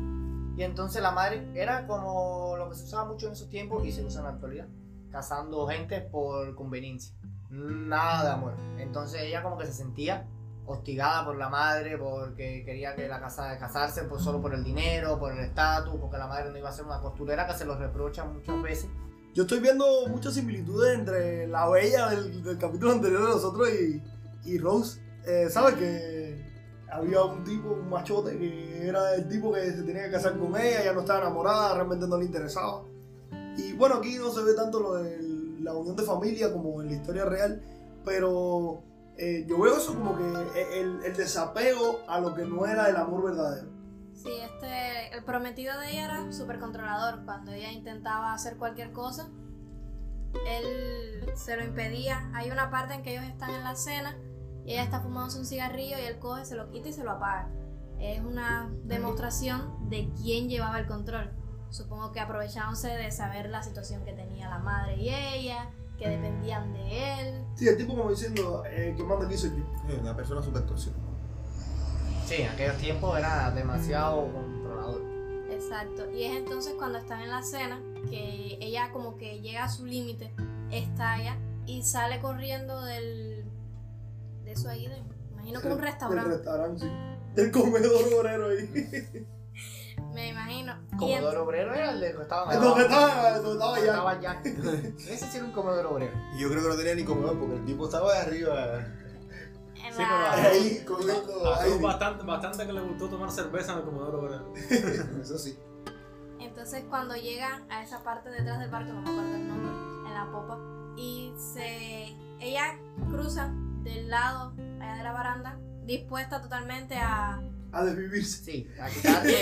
y entonces la madre era como lo que se usaba mucho en esos tiempos y se usa en la actualidad, casando gente por conveniencia. Nada de amor. Entonces ella como que se sentía hostigada por la madre, porque quería que la casa, casarse por, solo por el dinero, por el estatus, porque la madre no iba a ser una costurera, que se los reprocha muchas veces. Yo estoy viendo muchas similitudes entre la bella del, del capítulo anterior de nosotros y, y Rose. Eh, ¿Sabes que había un tipo, un machote, que era el tipo que se tenía que casar con ella, ella no estaba enamorada, realmente no le interesaba? Y bueno, aquí no se ve tanto lo del la unión de familia como en la historia real, pero eh, yo veo eso como que el, el desapego a lo que no era el amor verdadero. Sí, este, el prometido de ella era súper controlador. Cuando ella intentaba hacer cualquier cosa, él se lo impedía. Hay una parte en que ellos están en la cena y ella está fumándose un cigarrillo y él coge, se lo quita y se lo apaga. Es una demostración de quién llevaba el control. Supongo que aprovechándose de saber la situación que tenía la madre y ella, que dependían de él. Sí, el tipo como diciendo, eh, que manda aquí soy yo. Una persona súper torcida. Sí, en aquellos tiempos era demasiado controlador. Exacto, y es entonces cuando están en la cena que ella como que llega a su límite, estalla y sale corriendo del... de eso ahí, de, imagino que un restaurante. Del restaurante, sí. Del comedor obrero ahí. Me imagino. Comedor obrero era el de que estaba. No, que estaba, no estaba ya. Estaba ya. Ese sí era un comedor obrero. Y yo creo que no tenía ni comedor porque el tipo estaba de arriba. En sí, la... pero ahí comiendo. Ahí bastante, bastante que le gustó tomar cerveza en el comedor obrero. Eso sí. Entonces cuando llega a esa parte detrás del barco, no me acuerdo el nombre, en la popa, y se, ella cruza del lado allá de la baranda, dispuesta totalmente a a desvivirse. Sí, a quitarle,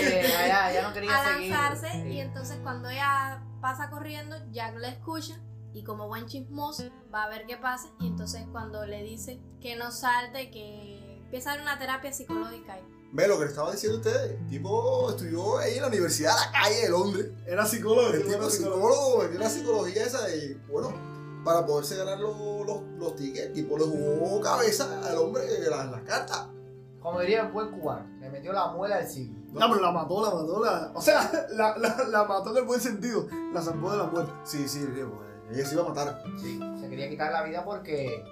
ya, ya no quería a lanzarse, seguir. Sí. Y entonces cuando ella pasa corriendo, Jack la escucha y como buen chismoso va a ver qué pasa, y entonces cuando le dice que no salte, que empieza a dar una terapia psicológica. Ve lo que le estaba diciendo ustedes, el tipo estudió ahí en la universidad, a la calle de Londres. Era psicólogo. El tipo era psicólogo, metió la psicología esa y bueno... Para poderse ganar los, los, los tickets, el tipo le jugó cabeza al hombre de las, las cartas. Como diría el buen cubano, le metió la muela al siglo. No, pero la mató, la mató, la, o sea, la, la, la mató en el buen sentido, la salvó de la muerte. Sí, sí, ella se iba a matar. Sí, se quería quitar la vida porque...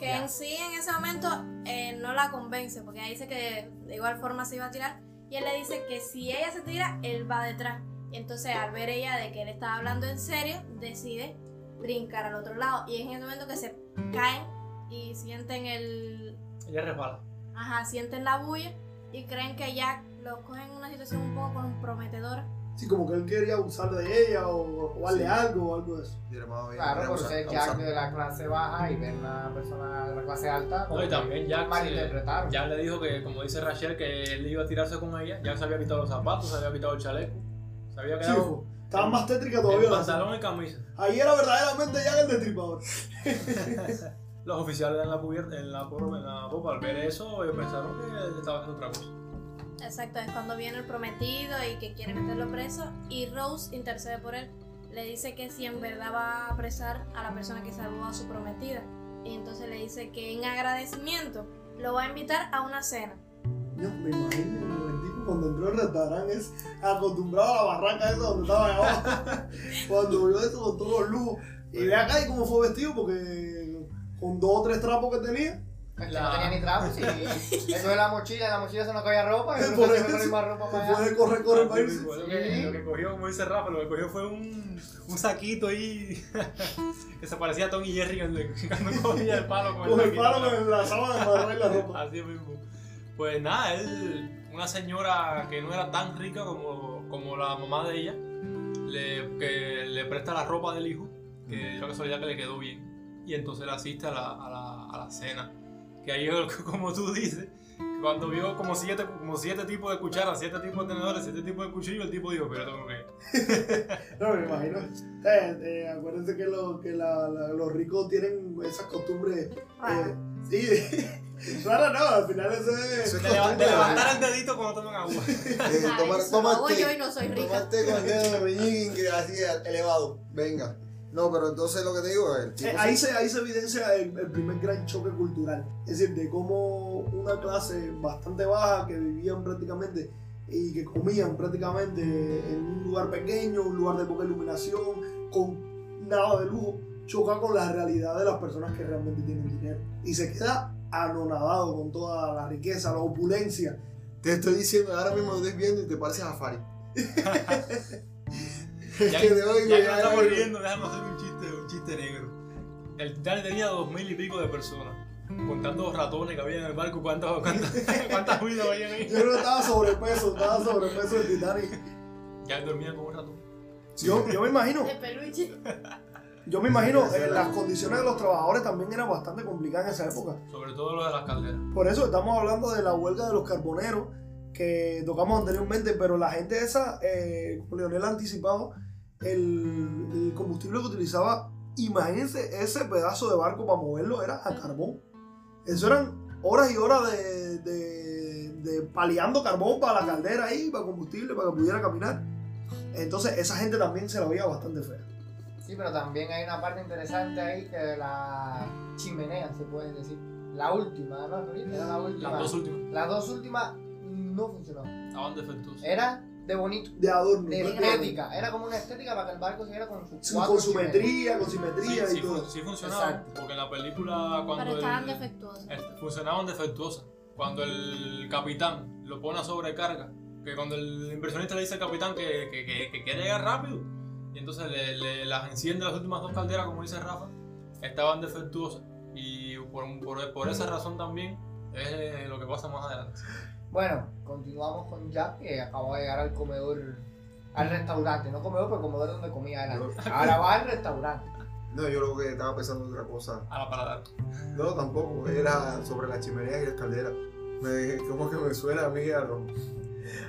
Que ya. En sí, en ese momento, eh, no la convence, porque ella dice que de igual forma se iba a tirar, y él le dice que si ella se tira, él va detrás. Y entonces, al ver ella de que él estaba hablando en serio, decide brincar al otro lado, y es en el momento que se caen y sienten el... Ella resbala. Ajá, sienten la bulla y creen que Jack lo cogen en una situación un poco comprometedora. Sí, como que él quería abusar de ella o, o darle sí. algo o algo de eso. Claro, por ser Jack de la clase baja y ver una persona de la clase alta. No, y también Jack malinterpretaron. Jack le dijo que, como dice Rachel, que él iba a tirarse con ella. Jack se había quitado los zapatos, se había quitado el chaleco, Se había quedado. Sí, estaba más tétrica todavía. Pantalón y camisa. Ahí era verdaderamente ya el destripador. Los oficiales en la cubierta, en la popa, al ver eso, pensaron que estaba haciendo otra cosa. Exacto, es cuando viene el prometido y que quiere meterlo preso y Rose intercede por él. Le dice que si en verdad va a apresar a la persona que salvó a su prometida. Y entonces le dice que en agradecimiento lo va a invitar a una cena. Dios, me imagino el tipo cuando entró al restaurante es acostumbrado a la barranca esa donde estaba abajo. Cuando vio eso con todos los lujos. Y ve acá y cómo fue vestido, porque con dos o tres trapos que tenía. Este la... No tenía ni trapos, sí. Eso de la mochila, en la mochila se nos cabía ropa. Y por eso se ropa para allá. Puede correr, correr para irse. Lo que, lo que cogió, como dice Rafa, lo que cogió fue un, un saquito ahí que se parecía a Tom y Jerry cuando cogía el palo con el, el palo que enlazaba para robar la ropa. Así mismo. Pues nada, él, una señora que no era tan rica como, como la mamá de ella, le, que le presta la ropa del hijo, que es una casualidad que le quedó bien. Y entonces le asiste a la, a la, a la cena. Que ahí, como tú dices, cuando vio como siete, como siete tipos de cucharas, siete tipos de tenedores, siete tipos de cuchillos, el tipo dijo, pero tengo que ir. No, me imagino. Eh, eh, acuérdense que, lo, que la, la, los ricos tienen esas costumbres. Eh, sí, rara no, al final eso es... Eso es de levantar, de levantar el dedito cuando toman agua. eh, tomar, tomaste, agua yo y no soy rica. Tomaste con el dedo de meñique, así elevado, venga. No, pero entonces lo que te digo es... Eh, ahí, se, ahí se evidencia el, el primer gran choque cultural. Es decir, de cómo una clase bastante baja que vivían prácticamente y que comían prácticamente en un lugar pequeño, un lugar de poca iluminación, con nada de lujo, choca con la realidad de las personas que realmente tienen dinero. Y se queda anonadado con toda la riqueza, la opulencia. Te estoy diciendo, ahora mismo lo estoy viendo y te pareces a Fari. Ya que, que hoy, ya que no estamos riendo, déjame hacer un chiste, un chiste negro. El Titanic tenía dos mil y pico de personas. Con tantos ratones que había en el barco, ¿cuántas cuántas huidas habían ahí? Yo creo que estaba sobrepeso, estaba sobrepeso el Titanic. Ya dormía como un ratón. Yo, yo me imagino. De peluche. Yo me imagino, eh, las condiciones de los trabajadores también eran bastante complicadas en esa época. Sobre todo lo de las calderas. Por eso estamos hablando de la huelga de los carboneros que tocamos anteriormente, pero la gente esa, eh, como Leonel anticipado, El, el combustible que utilizaba, imagínense ese pedazo de barco para moverlo, era a carbón. Eso eran horas y horas de, de, de paliando carbón para la caldera ahí, para combustible, para que pudiera caminar. Entonces esa gente también se la veía bastante fea. Sí, pero también hay una parte interesante ahí que la chimenea, se puede decir. La última, ¿no? Era la última. Las dos últimas. Las dos últimas no funcionaban. Estaban defectuosas. Era de bonito, de adorno, de estética, era como una estética para que el barco siguiera con su, sí, con simetría, con simetría, sí, y sí, todo. Sí funcionaba. Exacto. Porque en la película cuando pero estaban defectuosas. Funcionaban defectuosas. Cuando el capitán lo pone a sobrecarga, que cuando el inversionista le dice al capitán que, que, que, que quiere llegar rápido, y entonces le, le, las enciende las últimas dos calderas, como dice Rafa, estaban defectuosas. Y por, por, por esa razón también es lo que pasa más adelante. Bueno, continuamos con Jack, que acaba de llegar al comedor, al restaurante, no comedor, pero comedor donde comía él. Ahora va al restaurante. No, yo lo que estaba pensando en otra cosa. A la parada. No, tampoco, era sobre las chimeneas y las calderas. Me, como que me suena a mí a los,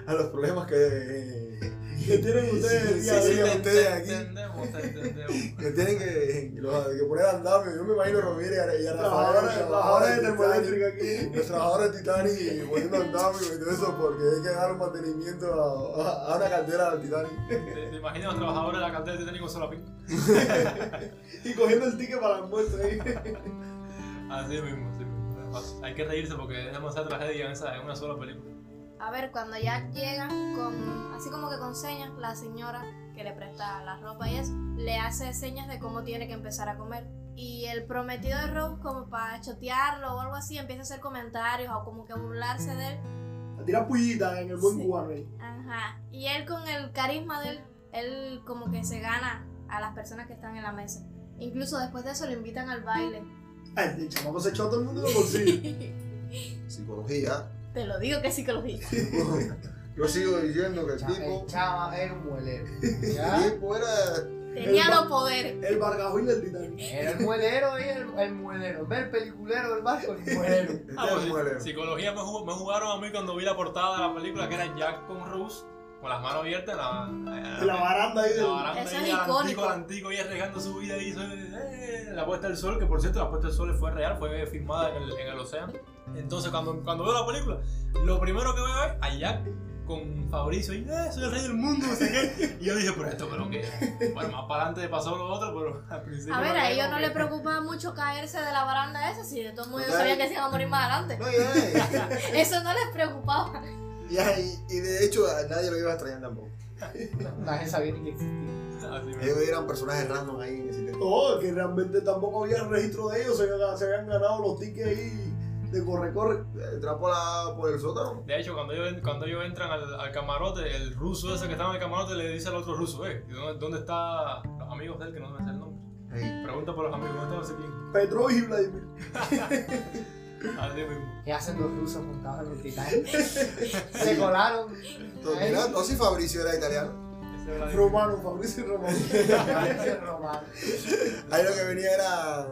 a los problemas que, que tienen ustedes, sí, sí, sí, te, ustedes te aquí. Entendemos, te entendemos. Que tienen que, que poner andamio. Yo me imagino Ramírez y a trabajadores de Titanic aquí. Los trabajadores de Titanic poniendo andamio y todo eso porque hay que dar un mantenimiento a, a, a una caldera del Titanic. ¿Te, te imaginas los trabajadores de la caldera del Titanic con sola pinta? Y cogiendo el ticket para el almuerzo ahí. Así mismo, así mismo. Hay que reírse porque es demasiada tragedia en, esa, en una sola película. A ver, cuando Jack llega, con, así como que con señas, la señora que le presta la ropa y eso, le hace señas de cómo tiene que empezar a comer. Y el prometido de Rose, como para chotearlo o algo así, empieza a hacer comentarios o como que burlarse de él. A tirar pullita en el buen cubano. Sí. Ajá. Y él con el carisma de él, él como que se gana a las personas que están en la mesa. Incluso después de eso lo invitan al baile. Ay, el chamaco se echó a todo el mundo de bolsillo. Psicología. Te lo digo que es psicología. Yo sigo diciendo que el Chava, tipo. El Chava era un muelero. El tipo era. Tenía los poderes. El barcajuil del Titanic. Era el muelero y el, el muelero. Ver el peliculero del barco, el muelero. Ah, pues, el muelero. Psicología me, jug, me jugaron a mí cuando vi la portada de la película que era Jack con Rose con las manos abiertas en la, en la, la baranda ahí. La baranda eso ahí, es icónico. Antico, antico, y arriesgando su vida ahí. Eh, la puesta del sol, que por cierto, la puesta del sol fue real, fue filmada en el, en el océano. Entonces, cuando, cuando veo la película, lo primero que veo es a Jack con Fabrizio y eh, soy el rey del mundo, no sé qué. Y yo dije, pero esto, pero qué. Bueno, más para adelante pasó lo otro, pero al principio. A ver, no a ellos no les preocupaba mucho caerse de la baranda esa, si de todo el mundo sabía que se iban a morir más adelante. No, yeah. Eso no les preocupaba. Yeah, y, y de hecho, a nadie lo iba a extrañar tampoco. Nadie sabía ni que existía. Ellos eran personajes random ahí en ese tema. No, que realmente tampoco había registro de ellos, se habían, se habían ganado los tickets ahí. De corre, corre, entra por, la, por el sótano. De hecho, cuando ellos, cuando ellos entran al, al camarote, el ruso ese que estaba en el camarote le dice al otro ruso, eh, ¿dónde, dónde están los amigos de él? Que no me sé el nombre. Hey. Pregunta por los amigos, ¿dónde está quién? Petrov y Vladimir. Así mismo. ¿Qué hacen los rusos montados en el Titanic? Se colaron. Mira, no, si Fabrizio era italiano. Romano, Fabrizio y Romano. Romano. Ahí lo que venía era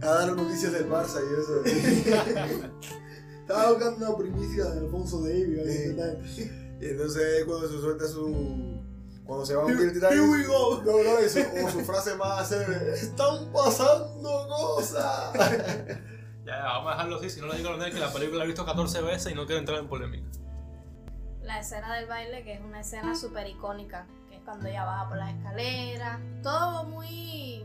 a dar noticias del Barça y eso. Estaba buscando una primicia de Alfonso Davies. Sí. Y entonces cuando se suelta su... Cuando se va a un el Titanic... Here we go. No, no, eso, o su frase más célebre. ¡Están pasando cosas! Ya, ya, vamos a dejarlo así. Si no le digo a los nenes que la película la he visto catorce veces y no quiero entrar en polémica. La escena del baile, que es una escena súper icónica, que es cuando ella baja por las escaleras, todo muy...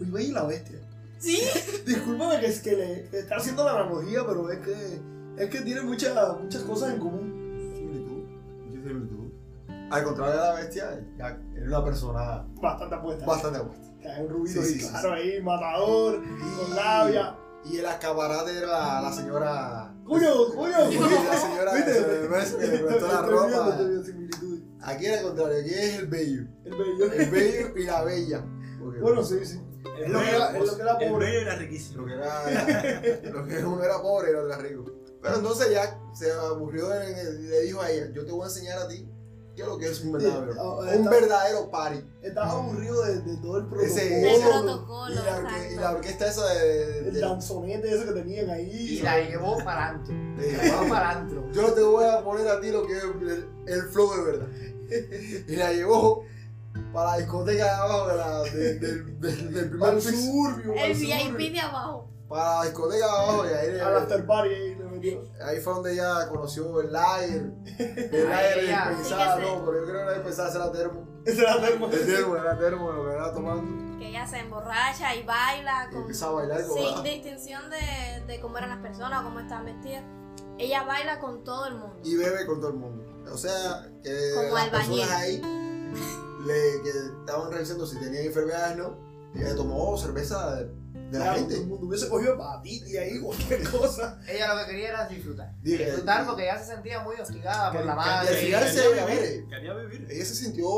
Muy Bella y la Bestia. ¿Sí? Discúlpame que, es que le que está haciendo la analogía, pero es que es que tiene mucha, muchas cosas en común. Similitud, mucha similitud. Al contrario de la Bestia, Jack es una persona... Bastante apuesta. Bastante apuesta. Es un rubito sí, sí, claro sí, sí. ahí, matador, y... con labia. Y el acabarate era la señora... ¡Cuyo! ¡Cuyo! La señora que prestó la ropa. Aquí era el contrario, aquí es el bello. El bello. El bello y la bella. Porque bueno, sí, sí. Es lo, bello, era, es lo que era pobre. El bello era riquísimo. Lo que era... Lo que uno era pobre y el otro era rico. Pero entonces Jack se aburrió y le dijo a ella, yo te voy a enseñar a ti qué es lo que es un verdadero, sí, un verdadero party. Estaba aburrido de, de todo el protocolo. Ese, el protocolo y, la orque, y la orquesta esa de, de, el danzonete ese que tenían ahí. Y la llevó para antro. Llevó para antro. Yo te voy a poner a ti lo que es el, el flow de verdad. Y la llevó para la discoteca de abajo de la, de, de, de, de, del primer suburbio. El V I P de abajo. Para la discoteca de abajo. Y ahí al after party ahí. Ahí fue donde ella conoció el Lager. El Lager pensaba, no, pero yo creo que ella pensaba hacer la termo. Esa era la termo. El termo, era la termo, lo que era tomando. Que ella se emborracha y baila. Con, y empieza a bailar con, sin distinción de, de cómo eran las personas o cómo estaban vestidas. Ella baila con todo el mundo. Y bebe con todo el mundo. O sea, que como las personas ahí le, que estaban revisando si tenían enfermedades, ¿no? Y ella tomó cerveza de, de la claro, gente. Todo el mundo hubiese cogido papita y ahí cualquier cosa. Ella lo que quería era disfrutar. Dile, disfrutar el, porque ella se sentía muy hostigada que, por la madre. Y al final se vivir. Quería vivir. Ella se sintió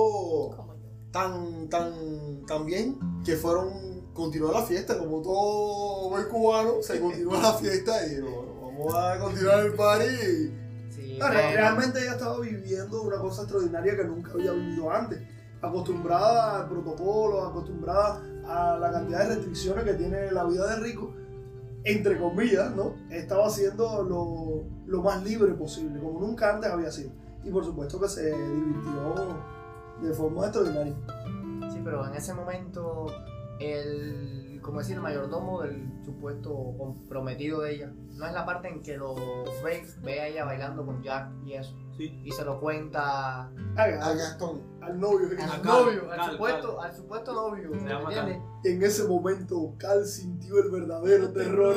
tan, tan, tan bien que fueron. Continuó la fiesta, como todo buen cubano. Se continuó la fiesta y dijeron, vamos a continuar el party. Sí, no, realmente ella estaba viviendo una cosa extraordinaria que nunca había vivido antes. Acostumbrada al protocolo, acostumbrada a la cantidad de restricciones que tiene la vida de rico, entre comillas, ¿no? Estaba haciendo lo, lo más libre posible, como nunca antes había sido. Y por supuesto que se divirtió de forma extraordinaria. Sí, pero en ese momento, el, como decir, el mayordomo del supuesto comprometido de ella, no es la parte en que lo ve, ve a ella bailando con Jack y eso. Sí. Y se lo cuenta a Gastón, al novio, al, al novio, Cal, al, Cal, supuesto, Cal. al supuesto novio. Y en ese momento Cal sintió el verdadero terror.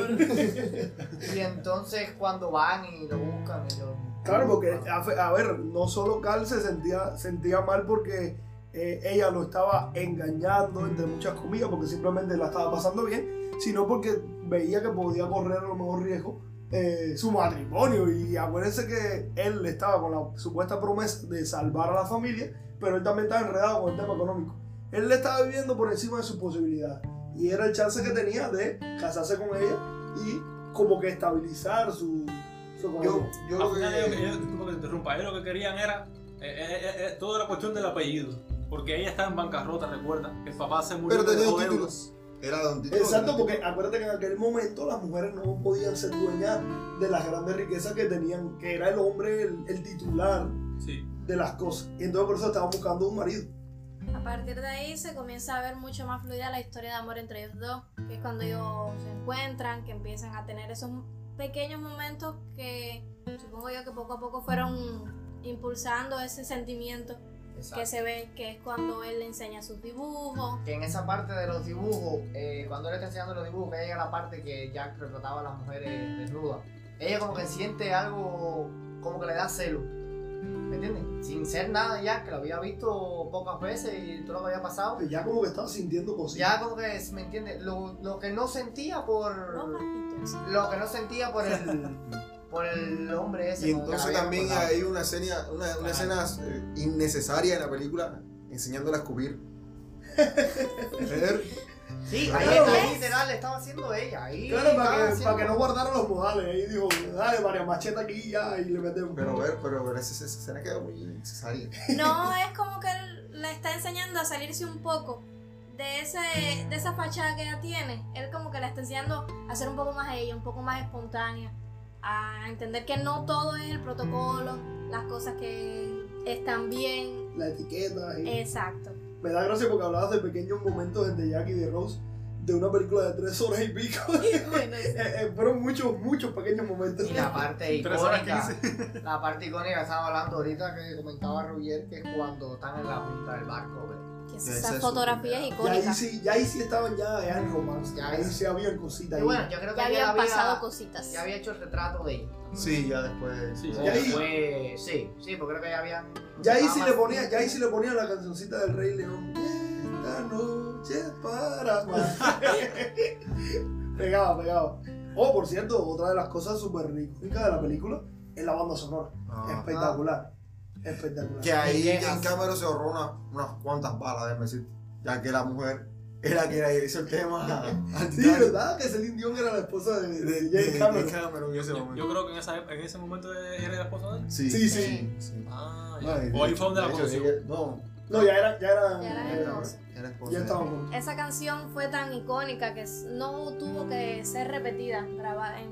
Y entonces cuando van y lo buscan, ellos, claro, porque a, a ver, no solo Cal se sentía, sentía mal porque eh, ella lo estaba engañando entre muchas comillas, porque simplemente la estaba pasando bien, sino porque veía que podía correr a lo mejor riesgo. Eh, su matrimonio, y acuérdense que él estaba con la supuesta promesa de salvar a la familia, pero él también estaba enredado con el tema económico. Él le estaba viviendo por encima de sus posibilidades y era el chance que tenía de casarse con ella y como que estabilizar su, su economía. Yo, yo, que... yo, que, yo como que interrumpa, ellos lo que querían era eh, eh, eh, toda la cuestión del apellido, porque ella estaba en bancarrota, recuerda que el papá se murió, pero tenía títulos. Era don título, exacto, porque acuérdate que en aquel momento las mujeres no podían ser dueñas de las grandes riquezas que tenían, que era el hombre el, el titular sí, de las cosas. Y entonces por eso estaban buscando un marido. A partir de ahí se comienza a ver mucho más fluida la historia de amor entre ellos dos, que es cuando ellos se encuentran, que empiezan a tener esos pequeños momentos que supongo yo que poco a poco fueron impulsando ese sentimiento. Exacto. Que se ve, que es cuando él le enseña sus dibujos. Que en esa parte de los dibujos, eh, cuando él está enseñando los dibujos, que llega la parte que Jack retrataba a las mujeres desnudas, ella como que siente algo, como que le da celo, ¿me entiendes? Sin ser nada ya, que lo había visto pocas veces y todo lo que había pasado. Pero ya como que estaba sintiendo cosas. Ya como que, ¿me entiendes? Lo, lo que no sentía por... Lo que no sentía por el... por el hombre ese. Y entonces también cortado. Hay una escena, una, una escena eh, innecesaria en la película, enseñándola a escupir. Sí, claro, ahí está, literal, le estaba haciendo ella. Ahí claro, para que, haciendo... para que no guardaran los modales. Ahí dijo, dale, María Macheta aquí ya, y le metemos. Pero ver, pero ver, esa, esa escena quedó muy innecesaria. No, es como que él le está enseñando a salirse un poco de ese, de esa fachada que ella tiene. Él como que le está enseñando a ser un poco más ella, un poco más espontánea, a entender que no todo es el protocolo, las cosas que están bien, la etiqueta y... Exacto. Me da gracia porque hablabas de pequeños momentos entre Jack y de Rose, de una película de tres horas y pico. Bueno, sí. Fueron muchos, muchos pequeños momentos. Y la parte icónica, la parte icónica que estaba hablando ahorita, que comentaba Rubier, que es cuando están en la punta del barco, ¿verdad? Esas es fotografías icónicas. Ya ahí sí, ya ahí sí estaban ya, ya en romance, ya ahí sí habían cositas. Y bueno, yo creo que ya habían había, pasado cositas. Ya había hecho el retrato de ella. Sí, ya después. Sí, sí, ya después, ahí, sí, sí, porque creo que ya habían. Ya ahí sí le ponía, ya ahí sí le ponía la cancioncita del Rey León. Esta noche para más. Pegado, pegado. Oh, por cierto, otra de las cosas súper icónicas de la película es la banda sonora. Ah, espectacular. Ah. Espectacular. Que ahí en Cameron se ahorró unas, unas cuantas balas, déjame decir, ya que la mujer era quien hizo el tema. Sí, ¿verdad? Que Celine Dion era la esposa de, de, de James Cameron. De Cameron en ese momento. Yo, yo creo que en, esa, en ese momento era la esposa de él. Sí, sí, sí. sí. sí. Ah, ya. No, o ahí fue donde la conoció. No, no, ya era, ya era, ya era, no. era esposa. Ya estaba juntos. Esa canción fue tan icónica que no tuvo que ser repetida en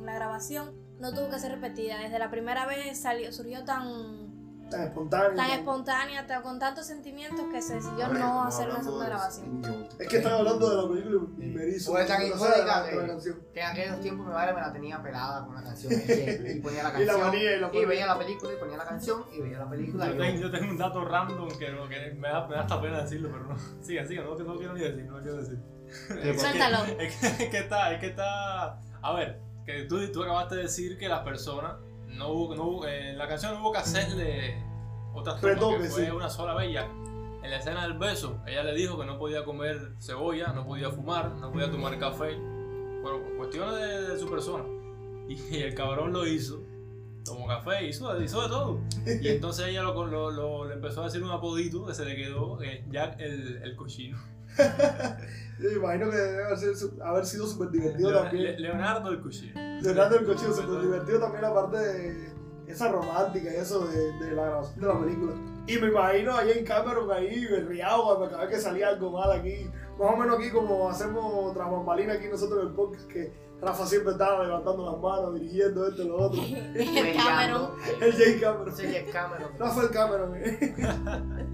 la grabación, no tuvo que ser repetida. Desde la primera vez salió, surgió tan Tan espontánea. Tan espontánea, con tantos sentimientos que se decidió ver, no hacer una segunda grabación. Es que están hablando de la película y me hizo. Pues tan icónica que en aquellos tiempos mi madre me la tenía pelada con la canción. Y, y ponía la canción. y, la manía, y, la y veía la película y ponía la canción y veía la película. Yo, y tengo, yo tengo un dato random que, no, que me, da, me da hasta pena decirlo, pero no. Siga, siga, no, no quiero ni decir, no lo quiero decir. Suéltalo. Es que, es que está, es que está. A ver, que tú, tú acabaste de decir que las personas. No hubo, no hubo, eh, en la canción no hubo que hacerle otras cosas, que fue sí. una sola vez. En la escena del beso, ella le dijo que no podía comer cebolla, no podía fumar, no podía tomar café, bueno, cuestiones de, de su persona. Y, y el cabrón lo hizo, tomó café, hizo, hizo de todo. Y entonces ella lo, lo, lo, le empezó a decir un apodito que se le quedó, eh, Jack el, el cochino. Yo imagino que debe haber sido, haber sido súper divertido Leon, también. Le, Leonardo el cochino. Leonardo el cochino, súper divertido también, aparte de esa romántica y eso de, de la grabación de la película. Y me imagino allá en Cameron, ahí berriado, cada vez que salía algo mal aquí. Más o menos aquí, como hacemos tras bambalinas aquí nosotros en el podcast, que Rafa siempre estaba levantando las manos, dirigiendo esto y lo otro. El Cameron. El James Cameron. Sí, el Cameron. Rafa el Cameron. ¿Eh?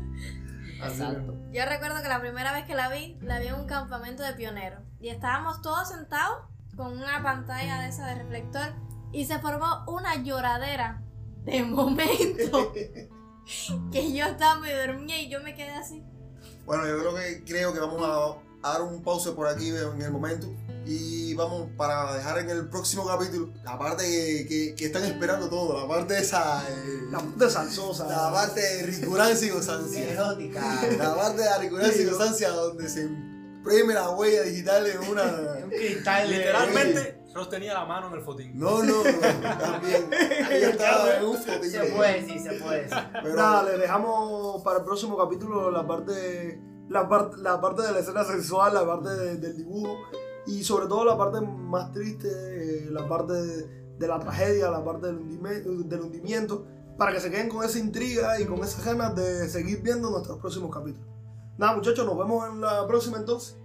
Exacto. Yo recuerdo que la primera vez que la vi, la vi en un campamento de pioneros. Y estábamos todos sentados con una pantalla de esa de reflector y se formó una lloradera de momento que yo estaba medio dormida y yo me quedé así. Bueno, yo creo que, creo que vamos a, a dar un pause por aquí en el momento y vamos para dejar en el próximo capítulo la parte que, que, que están esperando todos, la parte esa eh, la parte salsosa, la parte de ricurancia y gozancia erótica, la parte de ricurancia y gozancia donde se imprime la huella digital en una un cristal. Literalmente Ross tenía la mano en el fotín. No, no, no, también ella estaba en un fotín. Se puede decir, se puede decir. Pero nada, le dejamos para el próximo capítulo la parte la parte la parte de la escena sexual, la parte de, del dibujo. Y sobre todo la parte más triste, eh, la parte de, de la tragedia, la parte del hundimiento, del hundimiento, para que se queden con esa intriga y con esas ganas de seguir viendo nuestros próximos capítulos. Nada, muchachos, nos vemos en la próxima entonces.